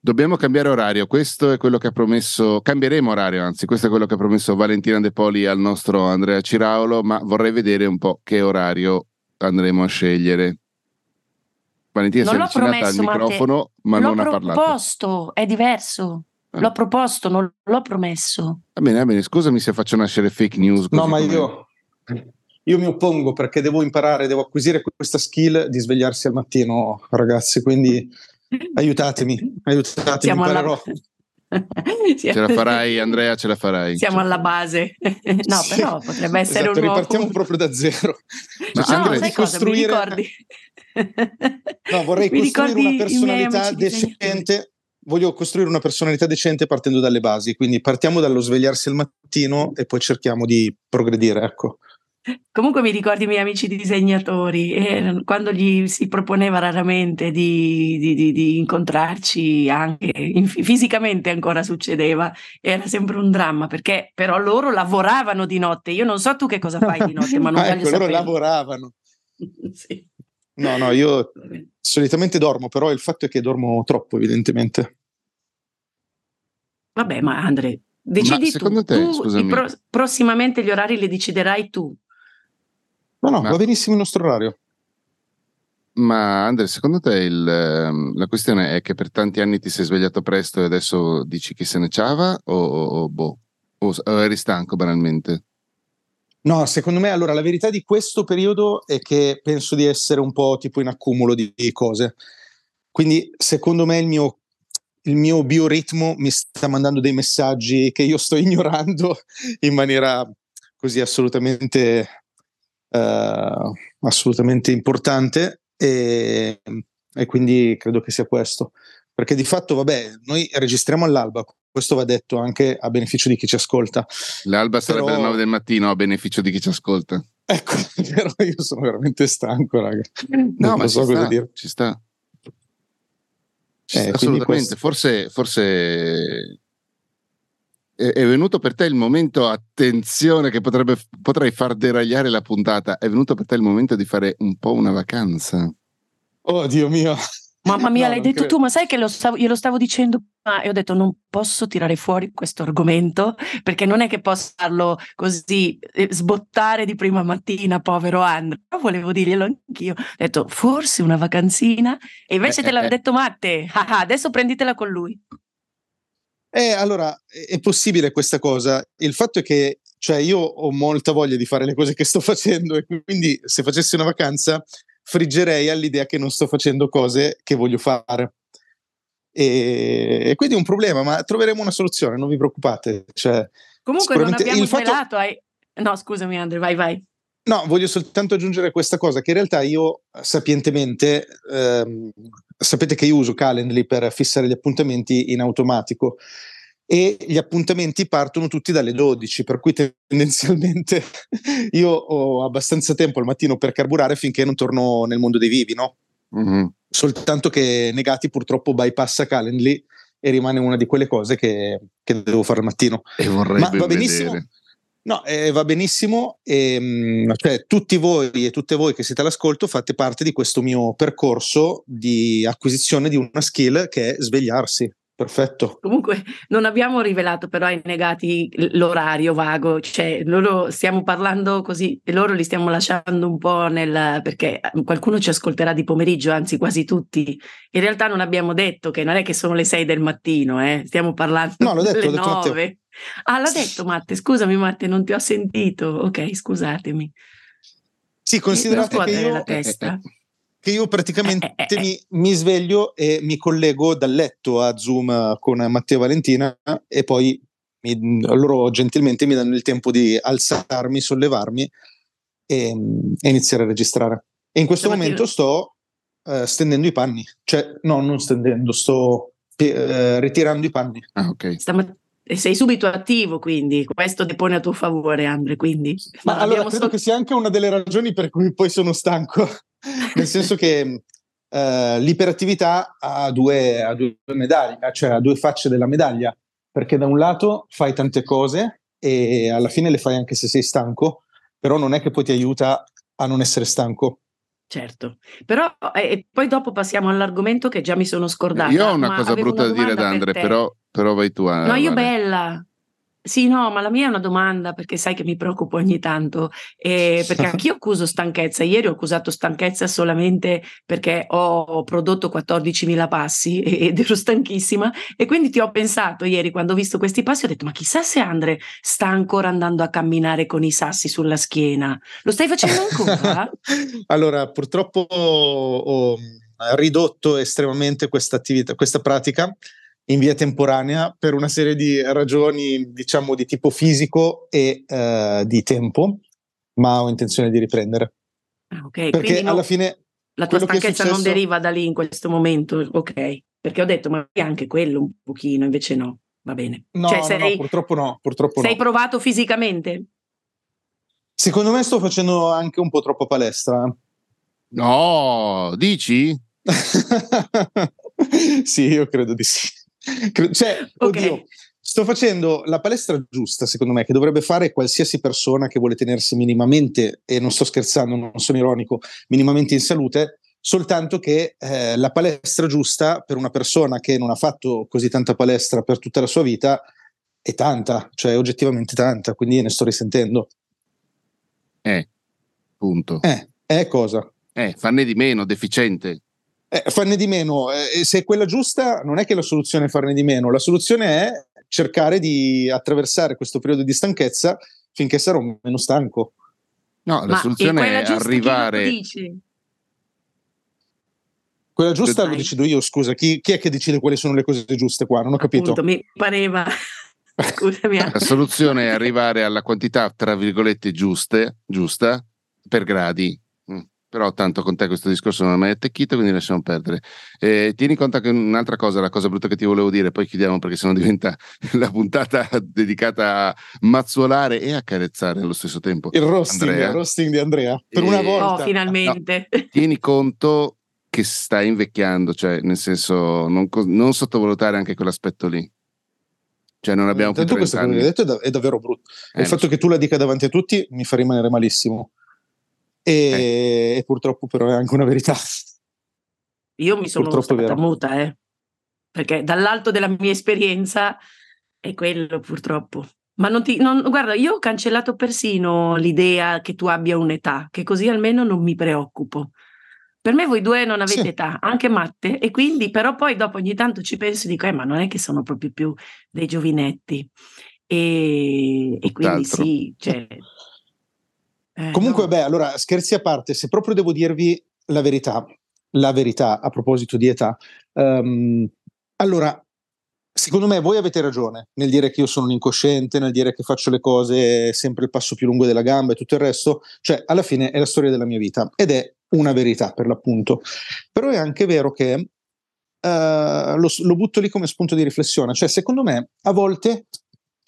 Dobbiamo cambiare orario, questo è quello che ha promesso, cambieremo orario anzi, questo è quello che ha promesso Valentina De Poli al nostro Andrea Ciraolo, ma vorrei vedere un po' che orario andremo a scegliere. Valentina si è avvicinata al microfono ma non ha parlato. L'ho proposto, è diverso. L'ho proposto, non l'ho promesso. Va bene, scusami se faccio nascere fake news. No, ma io mi oppongo perché devo imparare, devo acquisire questa skill di svegliarsi al mattino, ragazzi, quindi aiutatemi, imparerò. Ce la farai, Andrea, ce la farai. Siamo alla base. No, sì, però potrebbe essere un nuovo... Ripartiamo proprio da zero. Ma sai cosa, mi ricordi? No, vorrei costruire una personalità decente... Voglio costruire una personalità decente partendo dalle basi, quindi partiamo dallo svegliarsi al mattino e poi cerchiamo di progredire, ecco. Comunque mi ricordo i miei amici disegnatori, quando gli si proponeva raramente di incontrarci anche, fisicamente ancora succedeva, era sempre un dramma, perché però loro lavoravano di notte, io non so tu che cosa fai di notte, ma non voglio sapere. Loro lavoravano. Sì. No, io solitamente dormo, però il fatto è che dormo troppo, evidentemente. Vabbè, ma Andre, decidi tu. Prossimamente gli orari li deciderai tu. No, va benissimo il nostro orario. Ma Andre, secondo te la questione è che per tanti anni ti sei svegliato presto e adesso dici chi se ne ciava o eri stanco banalmente? No, secondo me, allora, la verità di questo periodo è che penso di essere un po' tipo in accumulo di cose. Quindi, secondo me, il mio bioritmo mi sta mandando dei messaggi che io sto ignorando in maniera così assolutamente importante e quindi credo che sia questo. Perché di fatto, noi registriamo all'alba. Questo va detto anche a beneficio di chi ci ascolta. L'alba sarebbe alle 9 del mattino a beneficio di chi ci ascolta. Ecco, però io sono veramente stanco, raga. No, ma so cosa dire. Ci sta. Assolutamente. Forse è venuto per te il momento, attenzione, che potrei far deragliare la puntata. È venuto per te il momento di fare un po' una vacanza. Oh, Dio mio. Mamma mia, l'hai detto tu, ma sai che io lo stavo dicendo prima e ho detto non posso tirare fuori questo argomento perché non è che posso farlo così sbottare di prima mattina, povero Andrea, volevo dirglielo anch'io, ho detto forse una vacanzina e invece te l'ha detto Matte, adesso prenditela con lui. Allora, è possibile questa cosa, il fatto è che io ho molta voglia di fare le cose che sto facendo e quindi se facessi una vacanza friggerei all'idea che non sto facendo cose che voglio fare e quindi è un problema, ma troveremo una soluzione, non vi preoccupate. Comunque non abbiamo svelato No, scusami Andrea, vai. No, voglio soltanto aggiungere questa cosa, che in realtà io sapientemente sapete che io uso Calendly per fissare gli appuntamenti in automatico e gli appuntamenti partono tutti dalle 12, per cui tendenzialmente io ho abbastanza tempo al mattino per carburare finché non torno nel mondo dei vivi, no? Mm-hmm. Soltanto che Negati purtroppo bypassa Calendly e rimane una di quelle cose che devo fare al mattino. E vorrei ma va benissimo. Vedere. No, va benissimo, tutti voi e tutte voi che siete all'ascolto fate parte di questo mio percorso di acquisizione di una skill che è svegliarsi. Perfetto. Comunque non abbiamo rivelato però ai Negati l'orario vago, loro stiamo parlando così e loro li stiamo lasciando un po' perché qualcuno ci ascolterà di pomeriggio, anzi quasi tutti. In realtà non abbiamo detto che non è che sono le 6 del mattino, stiamo parlando delle 9. L'ha detto Matte, scusami Matte, non ti ho sentito. Ok, scusatemi. Sì, considerate che io... la testa. Che io praticamente mi sveglio e mi collego dal letto a Zoom con Matteo e Valentina e poi loro gentilmente mi danno il tempo di alzarmi, sollevarmi e iniziare a registrare. E in questo momento sto stendendo i panni, non stendendo, sto ritirando i panni. Ah, ok. Sei subito attivo, quindi questo depone a tuo favore, Andre. Quindi. Ma allora credo che sia anche una delle ragioni per cui poi sono stanco. Nel senso che l'iperattività ha due medaglie, ha due facce della medaglia, perché da un lato fai tante cose e alla fine le fai anche se sei stanco, però non è che poi ti aiuta a non essere stanco. Certo, però e poi dopo passiamo all'argomento che già mi sono scordata. Io ho una cosa brutta da dire ad Andre, però vai tu. No, io bella. Sì, no, ma la mia è una domanda, perché sai che mi preoccupo ogni tanto, perché anch'io accuso stanchezza. Ieri ho accusato stanchezza solamente perché ho prodotto 14.000 passi ed ero stanchissima, e quindi ti ho pensato ieri quando ho visto questi passi, ho detto ma chissà se Andre sta ancora andando a camminare con i sassi sulla schiena. Lo stai facendo ancora? Allora, purtroppo ho ridotto estremamente questa attività, questa pratica, in via temporanea, per una serie di ragioni, diciamo, di tipo fisico e di tempo, ma ho intenzione di riprendere. Ah, ok, perché alla fine la tua stanchezza non deriva da lì in questo momento, ok? Perché ho detto ma anche quello un pochino, invece no, va bene. No, cioè, no, purtroppo no, purtroppo no. Sei provato fisicamente? Secondo me sto facendo anche un po' troppa palestra. No, dici? Sì, io credo di sì. Cioè, okay. Oddio, sto facendo la palestra giusta, secondo me, che dovrebbe fare qualsiasi persona che vuole tenersi minimamente, e non sto scherzando, non sono ironico, minimamente in salute, soltanto che la palestra giusta per una persona che non ha fatto così tanta palestra per tutta la sua vita è tanta, cioè oggettivamente tanta, quindi ne sto risentendo. Punto. Cosa? Farne di meno, deficiente. Farne di meno, se è quella giusta non è che la soluzione è farne di meno, la soluzione è cercare di attraversare questo periodo di stanchezza finché sarò meno stanco. No, la soluzione è arrivare. Quella giusta lo decido io, scusa, chi è che decide quali sono le cose giuste qua? Non ho capito. Appunto, mi pareva. Scusami. La soluzione è arrivare alla quantità tra virgolette giusta per gradi. Però tanto con te questo discorso non è mai attecchito, quindi lasciamo perdere. Tieni conto anche un'altra cosa, la cosa brutta che ti volevo dire, poi chiudiamo perché sennò diventa la puntata dedicata a mazzolare e a carezzare allo stesso tempo. Il roasting di Andrea, per una volta. Oh, finalmente. No, tieni conto che sta invecchiando, cioè nel senso non sottovalutare anche quell'aspetto lì. Cioè non abbiamo più 30 anni. Questo che hai detto è davvero brutto. Il fatto che tu la dica davanti a tutti mi fa rimanere malissimo. E purtroppo però è anche una verità. Io mi sono stata muta, perché dall'alto della mia esperienza è quello purtroppo. Ma guarda, io ho cancellato persino l'idea che tu abbia un'età, che così almeno non mi preoccupo. Per me voi due non avete età, anche Matte, e quindi però poi dopo ogni tanto ci penso e dico ma non è che sono proprio più dei giovinetti, e quindi sì, cioè... Comunque, no. Allora, scherzi a parte, se proprio devo dirvi la verità a proposito di età, allora, secondo me voi avete ragione nel dire che io sono un incosciente, nel dire che faccio le cose sempre il passo più lungo della gamba e tutto il resto, cioè alla fine è la storia della mia vita ed è una verità per l'appunto, però è anche vero che lo butto lì come spunto di riflessione, cioè secondo me a volte...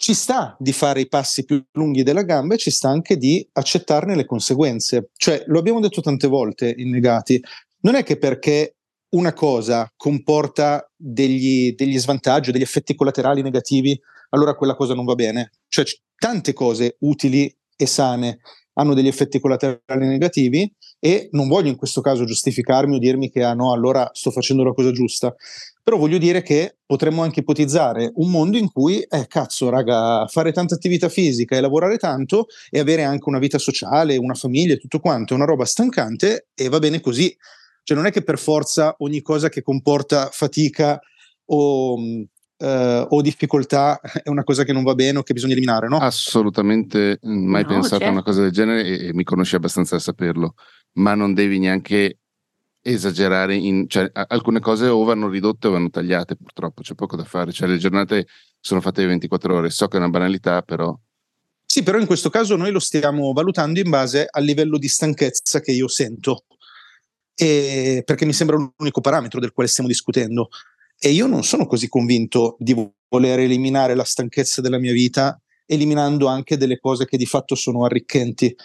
Ci sta di fare i passi più lunghi della gamba e ci sta anche di accettarne le conseguenze. Cioè, lo abbiamo detto tante volte in Negati, non è che perché una cosa comporta degli svantaggi, degli effetti collaterali negativi, allora quella cosa non va bene. Cioè, tante cose utili e sane hanno degli effetti collaterali negativi, e non voglio in questo caso giustificarmi o dirmi che allora sto facendo la cosa giusta, però voglio dire che potremmo anche ipotizzare un mondo in cui cazzo raga, fare tanta attività fisica e lavorare tanto e avere anche una vita sociale, una famiglia e tutto quanto è una roba stancante, e va bene così, cioè non è che per forza ogni cosa che comporta fatica o difficoltà è una cosa che non va bene o che bisogna eliminare, no? Assolutamente mai pensato a una cosa del genere, e mi conosci abbastanza a saperlo, ma non devi neanche esagerare, cioè, alcune cose o vanno ridotte o vanno tagliate, purtroppo c'è poco da fare, cioè le giornate sono fatte 24 ore, so che è una banalità, però... Sì, però in questo caso noi lo stiamo valutando in base al livello di stanchezza che io sento, perché mi sembra l'unico parametro del quale stiamo discutendo. E io non sono così convinto di voler eliminare la stanchezza della mia vita, eliminando anche delle cose che di fatto sono arricchenti.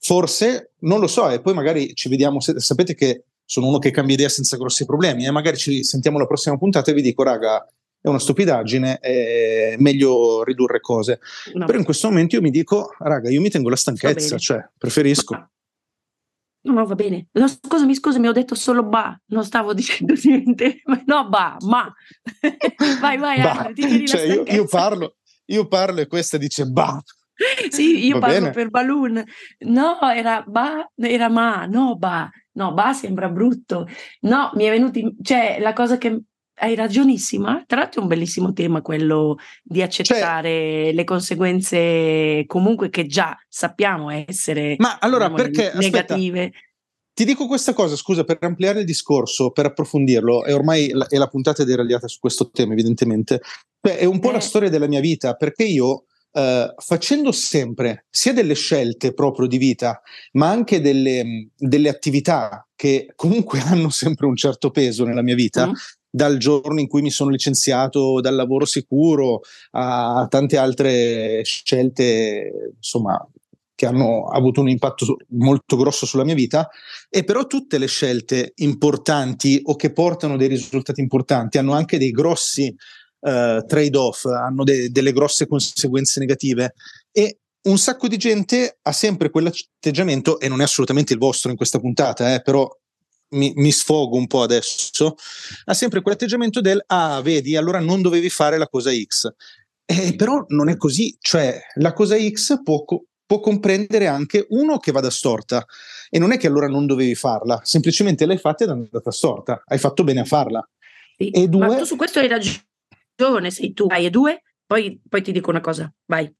Forse, non lo so, e poi magari ci vediamo, sapete che sono uno che cambia idea senza grossi problemi, e magari ci sentiamo la prossima puntata e vi dico, raga, è una stupidaggine, è meglio ridurre cose. No. Però in questo momento io mi dico, raga, io mi tengo la stanchezza, cioè preferisco. No, va bene. No, scusami, ho detto solo bah, non stavo dicendo niente. No, bah, ma. vai, bah. Andrea, ti tiri cioè, la stanchezza. Io parlo e questa dice bah. Sì, io va parlo bene. Per Balloon. No, era bah, era ma, no bah. No, bah sembra brutto. No, mi è venuti, cioè la cosa che hai ragionissima, tra l'altro è un bellissimo tema quello di accettare le conseguenze comunque che già sappiamo essere ma allora, perché, negative. Aspetta, ti dico questa cosa, scusa, per ampliare il discorso, per approfondirlo, e ormai la puntata è deragliata su questo tema evidentemente, è un po' la storia della mia vita, perché io facendo sempre sia delle scelte proprio di vita ma anche delle attività che comunque hanno sempre un certo peso nella mia vita, dal giorno in cui mi sono licenziato dal lavoro sicuro a tante altre scelte insomma che hanno avuto un impatto molto grosso sulla mia vita, e però tutte le scelte importanti o che portano dei risultati importanti hanno anche dei grossi trade-off, hanno delle grosse conseguenze negative, e un sacco di gente ha sempre quell'atteggiamento, e non è assolutamente il vostro in questa puntata, però mi sfogo un po' adesso, ha sempre quell'atteggiamento del vedi, allora non dovevi fare la cosa X, però non è così, cioè la cosa X può comprendere anche uno che vada storta, e non è che allora non dovevi farla, semplicemente l'hai fatta ed è andata storta, hai fatto bene a farla. Sì, e due, ma tu su questo hai ragione, sei tu, vai, e due, poi ti dico una cosa, vai.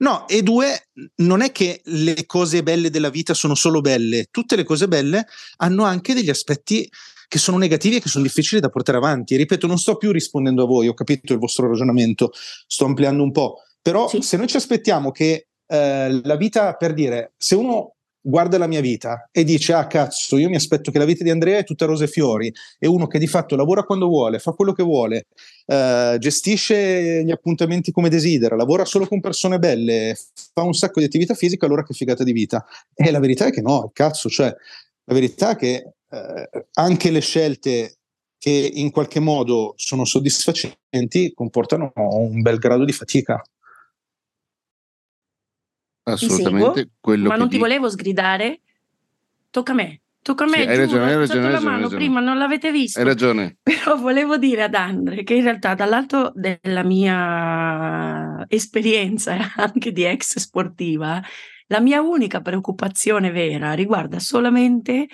No, e due, non è che le cose belle della vita sono solo belle, tutte le cose belle hanno anche degli aspetti che sono negativi e che sono difficili da portare avanti. Ripeto, non sto più rispondendo a voi, ho capito il vostro ragionamento, sto ampliando un po', però sì. Se noi ci aspettiamo che la vita, per dire, se uno guarda la mia vita e dice cazzo, io mi aspetto che la vita di Andrea è tutta rose e fiori, è uno che di fatto lavora quando vuole, fa quello che vuole, gestisce gli appuntamenti come desidera, lavora solo con persone belle, fa un sacco di attività fisica, allora che figata di vita. E la verità è che no, cazzo, cioè la verità è che anche le scelte che in qualche modo sono soddisfacenti comportano un bel grado di fatica. Assolutamente, seguo, quello ma che non ti volevo sgridare, tocca a me, sì, hai ragione. Prima non l'avete visto, hai ragione, però volevo dire ad Andre che in realtà dall'alto della mia esperienza anche di ex sportiva la mia unica preoccupazione vera riguarda solamente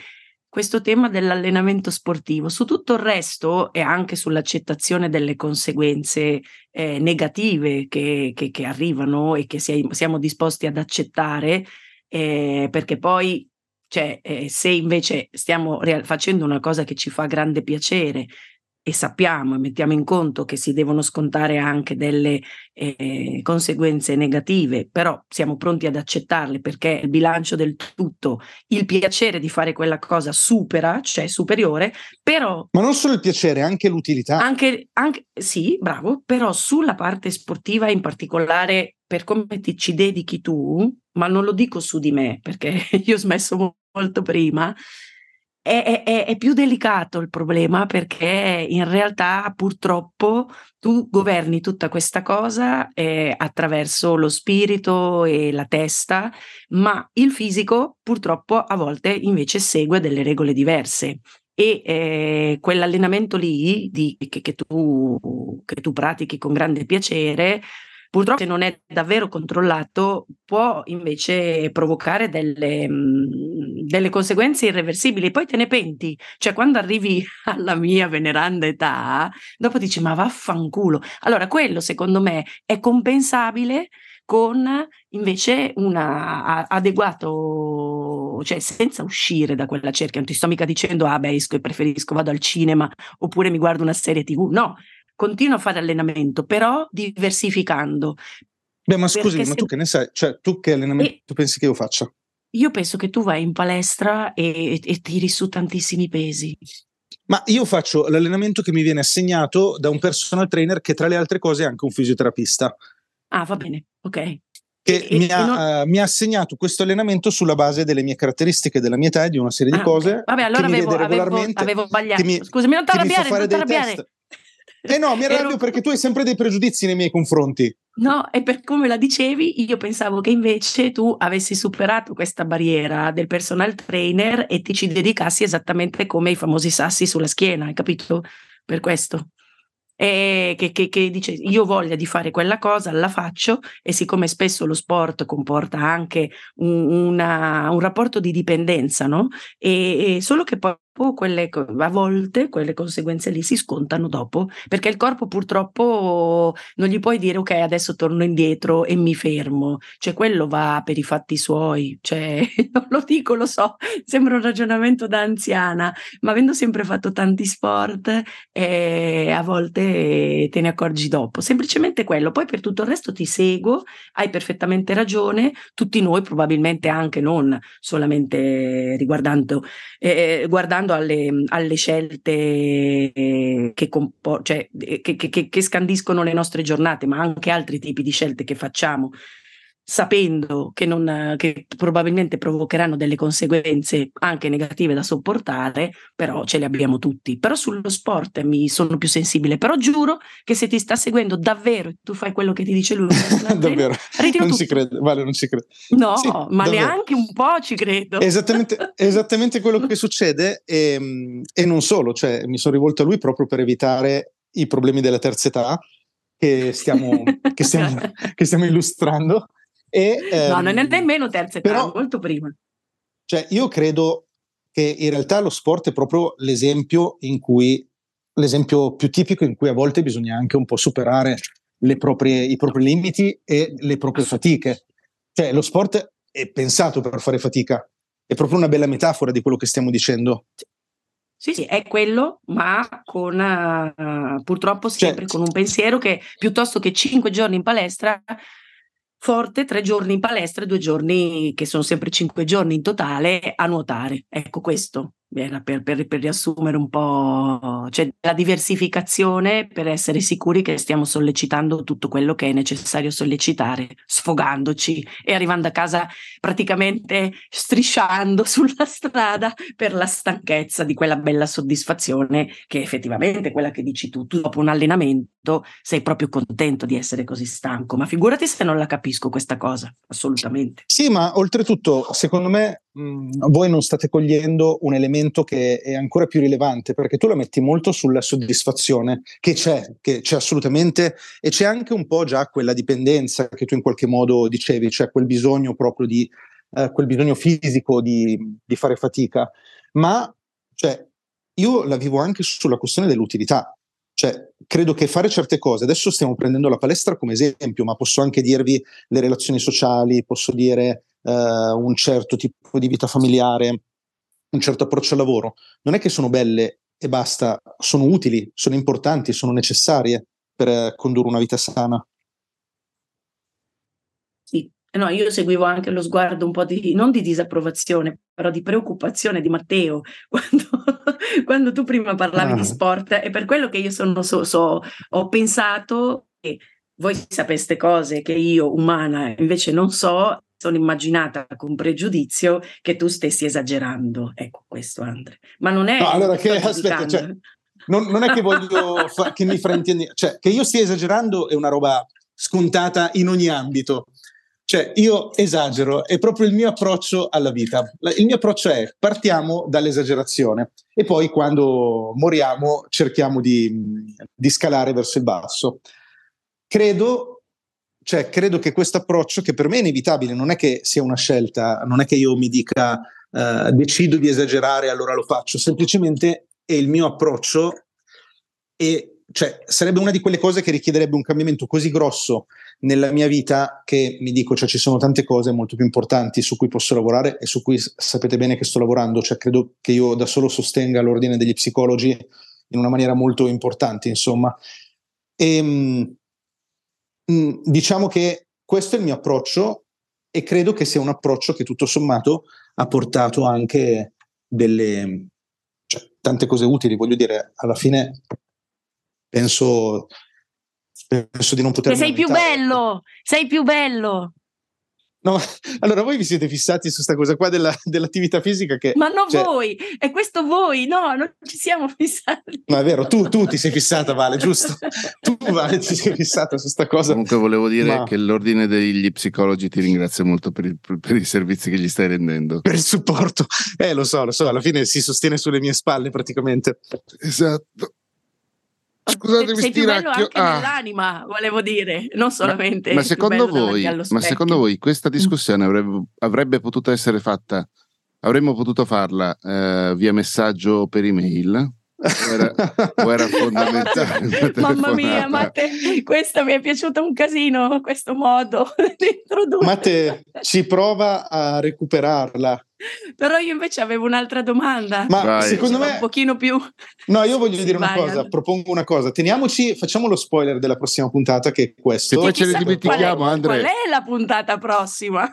questo tema dell'allenamento sportivo. Su tutto il resto e anche sull'accettazione delle conseguenze negative che arrivano e che siamo disposti ad accettare, perché poi se invece stiamo facendo una cosa che ci fa grande piacere e sappiamo e mettiamo in conto che si devono scontare anche delle conseguenze negative, però siamo pronti ad accettarle perché il bilancio del tutto, il piacere di fare quella cosa supera, cioè superiore, però... Ma non solo il piacere, anche l'utilità. Anche sì, bravo, però sulla parte sportiva in particolare, per come ci dedichi tu, ma non lo dico su di me perché io ho smesso molto prima, è più delicato il problema, perché in realtà purtroppo tu governi tutta questa cosa attraverso lo spirito e la testa, ma il fisico purtroppo a volte invece segue delle regole diverse, e quell'allenamento lì che tu pratichi con grande piacere, purtroppo se non è davvero controllato può invece provocare delle conseguenze irreversibili, poi te ne penti, cioè quando arrivi alla mia veneranda età dopo dici ma vaffanculo. Allora quello secondo me è compensabile con invece una adeguato, cioè senza uscire da quella cerchia. Non ti sto mica dicendo esco e preferisco vado al cinema oppure mi guardo una serie TV, no, continua a fare allenamento però diversificando. Beh, ma scusi, ma tu che ne sai, cioè tu che allenamento pensi che io faccia? Io penso che tu vai in palestra e tiri su tantissimi pesi. Ma io faccio l'allenamento che mi viene assegnato da un personal trainer che tra le altre cose è anche un fisioterapista. Ah, va bene, ok. Che mi ha assegnato questo allenamento sulla base delle mie caratteristiche, della mia età e di una serie di cose. Vabbè, allora avevo sbagliato. Scusami, non ti arrabbiare. Eh no, mi arrabbio perché tu hai sempre dei pregiudizi nei miei confronti. No, e per come la dicevi, io pensavo che invece tu avessi superato questa barriera del personal trainer e ti ci dedicassi esattamente come i famosi sassi sulla schiena, hai capito? Per questo. E che dice, io ho voglia di fare quella cosa, la faccio, e siccome spesso lo sport comporta anche un rapporto di dipendenza, no? E solo che poi a volte quelle conseguenze lì si scontano dopo, perché il corpo purtroppo non gli puoi dire ok adesso torno indietro e mi fermo, cioè quello va per i fatti suoi, cioè non lo dico, lo so, sembra un ragionamento da anziana, ma avendo sempre fatto tanti sport a volte te ne accorgi dopo, semplicemente quello. Poi per tutto il resto ti seguo, hai perfettamente ragione, tutti noi probabilmente, anche non solamente guardando alle scelte che scandiscono le nostre giornate, ma anche altri tipi di scelte che facciamo, sapendo che probabilmente provocheranno delle conseguenze anche negative da sopportare, però ce le abbiamo tutti. Però sullo sport mi sono più sensibile, però giuro che se ti sta seguendo davvero e tu fai quello che ti dice lui davvero, non ci credo, Vale, non ci credo. No, sì, ma davvero. Neanche un po' ci credo. Esattamente quello che succede, e non solo, cioè mi sono rivolto a lui proprio per evitare i problemi della terza età che stiamo illustrando. No, non è nemmeno terza età, però, molto prima. Cioè, io credo che in realtà lo sport è proprio l'esempio più tipico in cui a volte bisogna anche un po' superare i propri limiti e le proprie fatiche. Cioè, lo sport è pensato per fare fatica, è proprio una bella metafora di quello che stiamo dicendo. Sì, è quello, ma con purtroppo sempre con un pensiero che piuttosto che 5 giorni in palestra forte, 3 giorni in palestra e 2 giorni, che sono sempre 5 giorni in totale, a nuotare. Ecco, questo era per riassumere un po', cioè, la diversificazione, per essere sicuri che stiamo sollecitando tutto quello che è necessario sollecitare, sfogandoci e arrivando a casa praticamente strisciando sulla strada per la stanchezza di quella bella soddisfazione che è effettivamente quella che dici tu dopo un allenamento sei proprio contento di essere così stanco, ma figurati se non la capisco questa cosa, assolutamente. Sì, ma oltretutto secondo me voi non state cogliendo un elemento che è ancora più rilevante, perché tu la metti molto sulla soddisfazione che c'è assolutamente, e c'è anche un po' già quella dipendenza che tu in qualche modo dicevi, cioè quel bisogno proprio quel bisogno fisico di fare fatica, ma cioè, io la vivo anche sulla questione dell'utilità, cioè credo che fare certe cose, adesso stiamo prendendo la palestra come esempio, ma posso anche dirvi le relazioni sociali, posso dire un certo tipo di vita familiare, un certo approccio al lavoro, non è che sono belle e basta, sono utili, sono importanti, sono necessarie per condurre una vita sana. Sì, no, io seguivo anche lo sguardo un po' non di disapprovazione, però di preoccupazione di Matteo quando tu prima parlavi di sport, e per quello che io ho pensato che voi sapeste cose che io umana invece non so, sono immaginata con pregiudizio che tu stessi esagerando, ecco questo, Andre, ma non è... No, allora che aspetta, cioè, non è che voglio che mi fraintendi, cioè che io stia esagerando è una roba scontata in ogni ambito, cioè io esagero, è proprio il mio approccio alla vita, il mio approccio è partiamo dall'esagerazione e poi quando moriamo cerchiamo di scalare verso il basso. Credo che questo approccio, che per me è inevitabile, non è che sia una scelta, non è che io mi dica decido di esagerare allora lo faccio, semplicemente è il mio approccio, e cioè sarebbe una di quelle cose che richiederebbe un cambiamento così grosso nella mia vita che mi dico, cioè ci sono tante cose molto più importanti su cui posso lavorare e su cui sapete bene che sto lavorando, cioè credo che io da solo sostenga l'ordine degli psicologi in una maniera molto importante, insomma. Diciamo che questo è il mio approccio e credo che sia un approccio che tutto sommato ha portato anche tante cose utili, voglio dire, alla fine penso di non poter... Sei più bello! No, allora voi vi siete fissati su sta cosa qua dell'attività fisica che... Ma no, cioè... voi, è questo voi, no, non ci siamo fissati. Ma è vero, tu ti sei fissata, Vale, giusto? Tu, Vale, ti sei fissata su sta cosa. Comunque volevo dire che l'ordine degli psicologi ti ringrazia molto per i servizi che gli stai rendendo. Per il supporto, lo so, alla fine si sostiene sulle mie spalle praticamente. Esatto. Scusatemi, sei più bello anche nell'anima, volevo dire, non solamente. Ma secondo voi questa discussione avrebbe potuto essere fatta? Avremmo potuto farla via messaggio per email? O era fondamentale? Mamma mia, Matte, questa mi è piaciuta un casino, questo modo di introdurre. Matte ci prova a recuperarla. Però io invece avevo un'altra domanda. Ma vai. Secondo me un pochino più. No, io voglio dire una cosa, propongo una cosa. Teniamoci, facciamo lo spoiler della prossima puntata che è questo. Che poi ce ne dimentichiamo, Andrea. Qual è la puntata prossima?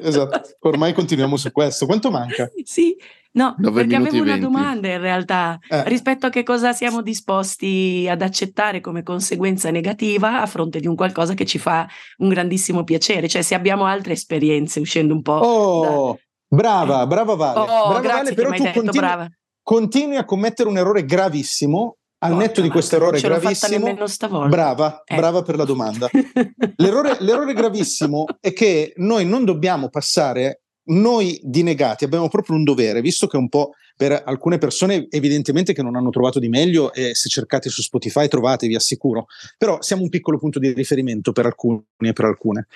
Esatto. Ormai continuiamo su questo. Quanto manca? Sì. No, perché avevo una domanda in realtà rispetto a che cosa siamo disposti ad accettare come conseguenza negativa a fronte di un qualcosa che ci fa un grandissimo piacere, cioè se abbiamo altre esperienze uscendo un po'. Brava Vale. Brava, grazie, Vale, però tu continui a commettere un errore gravissimo. Al netto di questo errore gravissimo, brava per la domanda. l'errore gravissimo è che noi non dobbiamo passare. Noi di negati abbiamo proprio un dovere, visto che un po' per alcune persone evidentemente che non hanno trovato di meglio, e se cercate su Spotify trovate, vi assicuro, però siamo un piccolo punto di riferimento per alcuni e per alcune.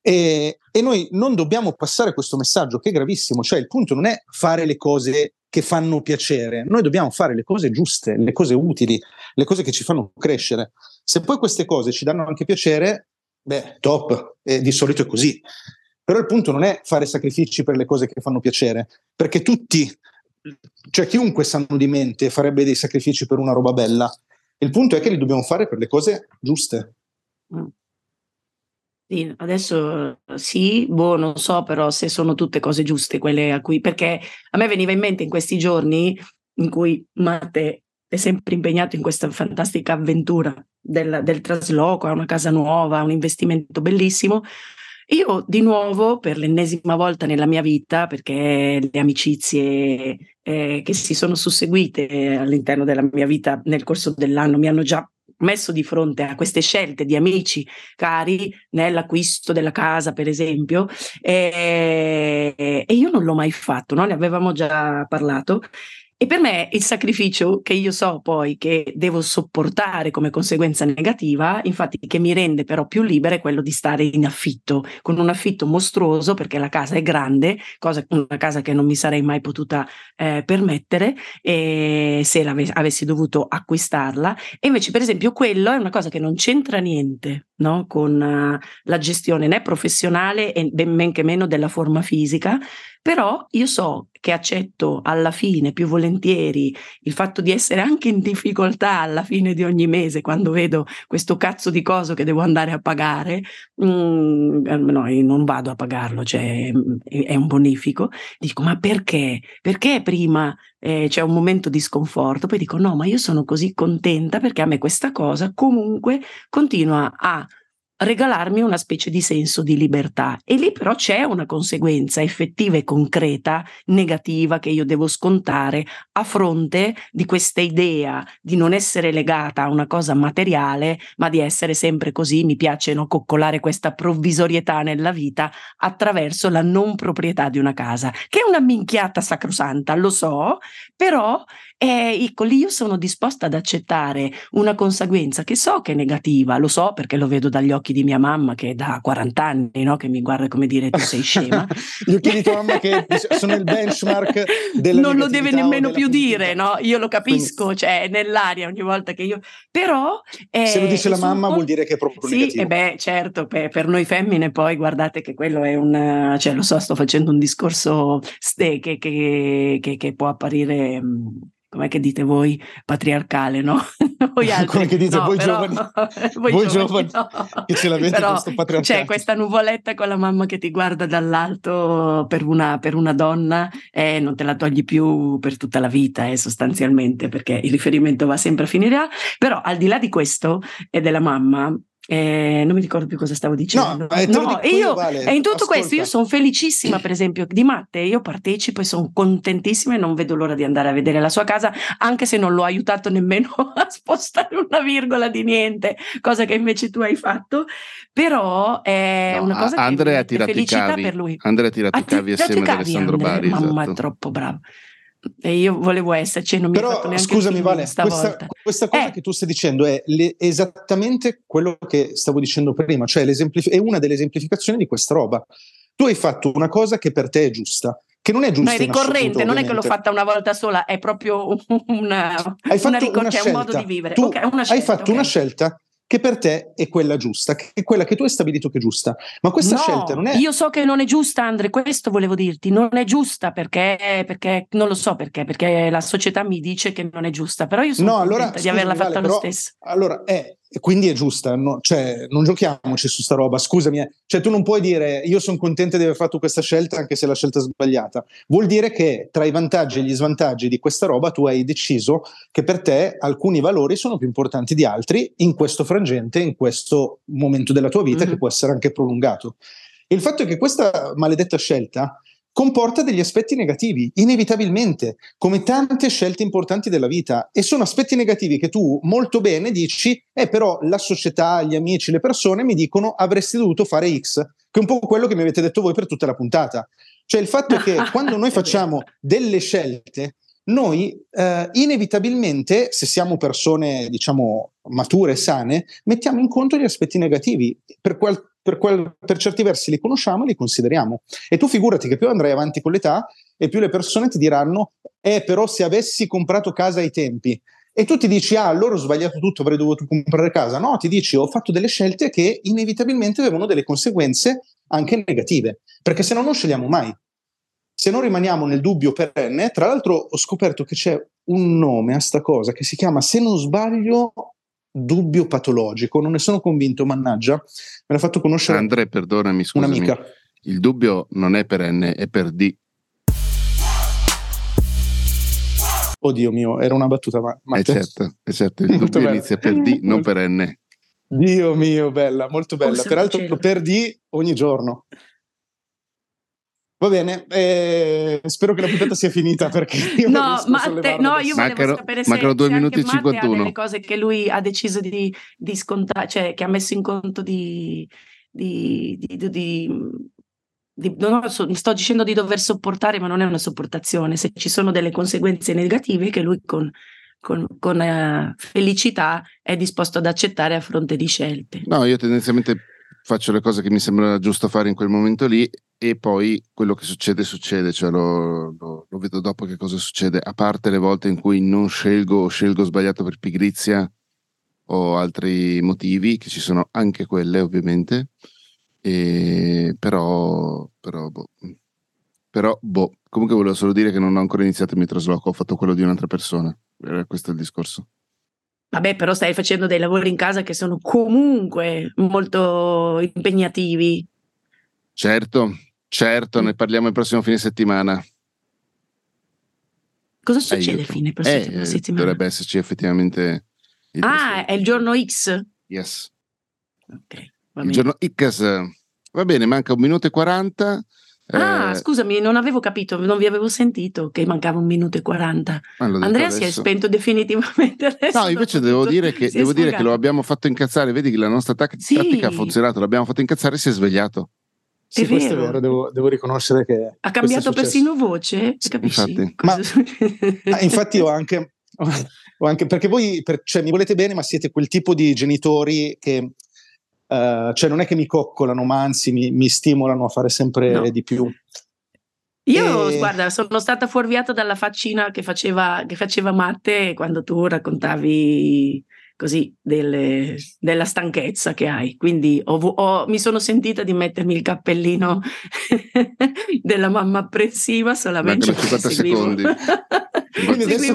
E noi non dobbiamo passare questo messaggio che è gravissimo, cioè il punto non è fare le cose che fanno piacere, noi dobbiamo fare le cose giuste, le cose utili, le cose che ci fanno crescere. Se poi queste cose ci danno anche piacere, beh, top, di solito è così. Però il punto non è fare sacrifici per le cose che fanno piacere, perché tutti, cioè chiunque sanno di mente farebbe dei sacrifici per una roba bella. Il punto è che li dobbiamo fare per le cose giuste. Sì, adesso sì, non so però se sono tutte cose giuste quelle a cui, perché a me veniva in mente in questi giorni in cui Matte è sempre impegnato in questa fantastica avventura del trasloco a una casa nuova, un investimento bellissimo. Io di nuovo, per l'ennesima volta nella mia vita, perché le amicizie che si sono susseguite all'interno della mia vita nel corso dell'anno mi hanno già messo di fronte a queste scelte di amici cari nell'acquisto della casa, per esempio, e io non l'ho mai fatto, no? Ne avevamo già parlato. E per me il sacrificio che io so poi che devo sopportare come conseguenza negativa, infatti che mi rende però più libera, è quello di stare in affitto, con un affitto mostruoso perché la casa è grande, una casa che non mi sarei mai potuta permettere se avessi dovuto acquistarla. E invece per esempio quello è una cosa che non c'entra niente, no? Con la gestione né professionale e ben che meno della forma fisica. Però io so che accetto alla fine più volentieri il fatto di essere anche in difficoltà alla fine di ogni mese, quando vedo questo cazzo di coso che devo andare a pagare. No, io non vado a pagarlo, cioè è un bonifico. Dico, ma perché? Perché prima c'è un momento di sconforto, poi dico no, ma io sono così contenta perché a me questa cosa comunque continua a regalarmi una specie di senso di libertà. E lì però c'è una conseguenza effettiva e concreta negativa che io devo scontare a fronte di questa idea di non essere legata a una cosa materiale, ma di essere sempre così, mi piace coccolare questa provvisorietà nella vita attraverso la non proprietà di una casa, che è una minchiata sacrosanta, lo so, però lì io sono disposta ad accettare una conseguenza che so che è negativa, lo so perché lo vedo dagli occhi di mia mamma che da 40 anni, no, che mi guarda come dire tu sei scema. Gli occhi di tua mamma che sono il benchmark della non lo deve nemmeno più dire, no? Io lo capisco, quindi, cioè nell'aria ogni volta che io però se lo dice la mamma vuol dire che è proprio negativo. Sì, certo, per noi femmine poi guardate che quello è un, cioè lo so, sto facendo un discorso che può apparire com'è che dite voi? Patriarcale, no? Voi altri. Come che dite no, voi, però, giovani, voi giovani no. Che ce l'avete però, questo patriarcale. C'è questa nuvoletta con la mamma che ti guarda dall'alto per una donna e non te la togli più per tutta la vita, sostanzialmente, perché il riferimento va sempre a finire là. Però al di là di questo e della mamma, Non mi ricordo più cosa stavo dicendo. Questo io sono felicissima, per esempio, di Matteo. Io partecipo e sono contentissima e non vedo l'ora di andare a vedere la sua casa, anche se non l'ho aiutato nemmeno a spostare una virgola di niente, cosa che invece tu hai fatto, però è una cosa Andrea che è felicità per lui. Andrea tirato i cavi assieme ad Alessandro Bari. Mamma, è troppo bravo. E io volevo esserci e non mi ha fatto neanche. Scusami Vale, questa cosa che tu stai dicendo è esattamente quello che stavo dicendo prima, cioè è una delle esemplificazioni di questa roba. Tu hai fatto una cosa che per te è giusta, che non è giusta, ma è ricorrente, non è che l'ho fatta una volta sola, è proprio una modo di vivere. Tu hai fatto una scelta che per te è quella giusta, che è quella che tu hai stabilito che è giusta, ma questa scelta non è... Io so che non è giusta, Andre, questo volevo dirti, non è giusta perché non lo so perché la società mi dice che non è giusta, però io sono contenta di averla fatta lo stesso. Allora, quindi è giusta, no? Cioè, non giochiamoci su sta roba, scusami, cioè tu non puoi dire io sono contenta di aver fatto questa scelta anche se la scelta è sbagliata, vuol dire che tra i vantaggi e gli svantaggi di questa roba tu hai deciso che per te alcuni valori sono più importanti di altri in questo frangente, in questo momento della tua vita che può essere anche prolungato. Il fatto è che questa maledetta scelta comporta degli aspetti negativi, inevitabilmente, come tante scelte importanti della vita, e sono aspetti negativi che tu molto bene dici, però la società, gli amici, le persone mi dicono avresti dovuto fare X, che è un po' quello che mi avete detto voi per tutta la puntata. Cioè il fatto è che quando noi facciamo delle scelte, noi inevitabilmente, se siamo persone diciamo mature, sane, mettiamo in conto gli aspetti negativi, per certi versi li conosciamo e li consideriamo, e tu figurati che più andrai avanti con l'età e più le persone ti diranno però se avessi comprato casa ai tempi, e tu ti dici allora ho sbagliato tutto, avrei dovuto comprare casa, no, ti dici ho fatto delle scelte che inevitabilmente avevano delle conseguenze anche negative, perché se no non scegliamo mai, se non rimaniamo nel dubbio perenne. Tra l'altro ho scoperto che c'è un nome a sta cosa che si chiama, se non sbaglio, dubbio patologico, non ne sono convinto, mannaggia, me l'ha fatto conoscere Andrea, perdonami, scusami, un'amica. Il dubbio non è perenne, è per D. Oddio mio, era una battuta, ma è certo, il dubbio bello. Inizia per D, non per N. Dio mio, bella, molto bella, peraltro per D ogni giorno. Va bene, spero che la puntata sia finita perché io io volevo sapere se mancano 2 minuti e 51 ha delle cose che lui ha deciso di scontare, cioè che ha messo in conto sto dicendo di dover sopportare, ma non è una sopportazione, se ci sono delle conseguenze negative che lui con felicità è disposto ad accettare a fronte di scelte. No, io tendenzialmente faccio le cose che mi sembra giusto fare in quel momento lì e poi quello che succede, cioè lo vedo dopo che cosa succede, a parte le volte in cui non scelgo o scelgo sbagliato per pigrizia o altri motivi, che ci sono anche quelle ovviamente, però comunque volevo solo dire che non ho ancora iniziato il mio trasloco, ho fatto quello di un'altra persona, questo è il discorso. Vabbè, però stai facendo dei lavori in casa che sono comunque molto impegnativi. Certo, ne parliamo il prossimo fine settimana. Cosa succede il fine settimana? Dovrebbe esserci effettivamente... è il giorno X? Yes. Okay, va bene. Il giorno X. Va bene, manca 1 minuto e 40. Scusami, non avevo capito, non vi avevo sentito che mancava 1 minuto e 40. Andrea adesso. Si è spento definitivamente adesso. No, invece devo dire che lo abbiamo fatto incazzare, vedi che la nostra tattica ha funzionato, l'abbiamo fatto incazzare e si è svegliato. Sì, questo è vero, devo riconoscere che ha cambiato persino voce, capisci? Infatti ho anche perché voi mi volete bene, ma siete quel tipo di genitori che cioè non è che mi coccolano, ma anzi mi stimolano a fare sempre di più. Io, guarda, sono stata fuorviata dalla faccina che faceva Matte quando tu raccontavi così della stanchezza che hai, quindi mi sono sentita di mettermi il cappellino della mamma apprensiva solamente perché seguivo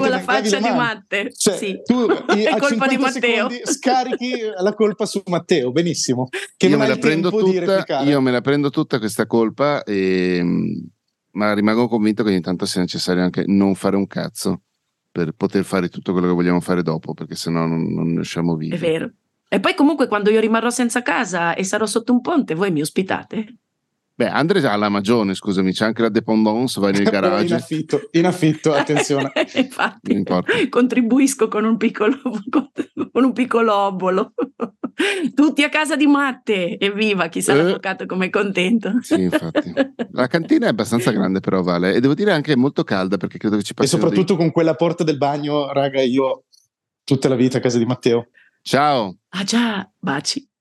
la faccia di Matteo, cioè, sì. Tu è colpa di Matteo, scarichi la colpa su Matteo, benissimo, che io non ha il tempo di replicare. Io me la prendo tutta questa colpa, ma rimango convinto che ogni tanto sia necessario anche non fare un cazzo per poter fare tutto quello che vogliamo fare dopo, perché sennò non ne usciamo vivi. È vero, E poi comunque quando io rimarrò senza casa e sarò sotto un ponte, voi mi ospitate? Beh, Andrea ha la magione, scusami, c'è anche la dépendance, vai nel garage. In affitto, attenzione. Infatti, contribuisco con un piccolo obolo. Tutti a casa di Matte, evviva, chi sarà toccato come contento. Sì, infatti. La cantina è abbastanza grande però, Vale, e devo dire anche molto calda, perché credo che ci passi. E soprattutto con quella porta del bagno, raga, io tutta la vita a casa di Matteo. Ciao. Ah già, baci.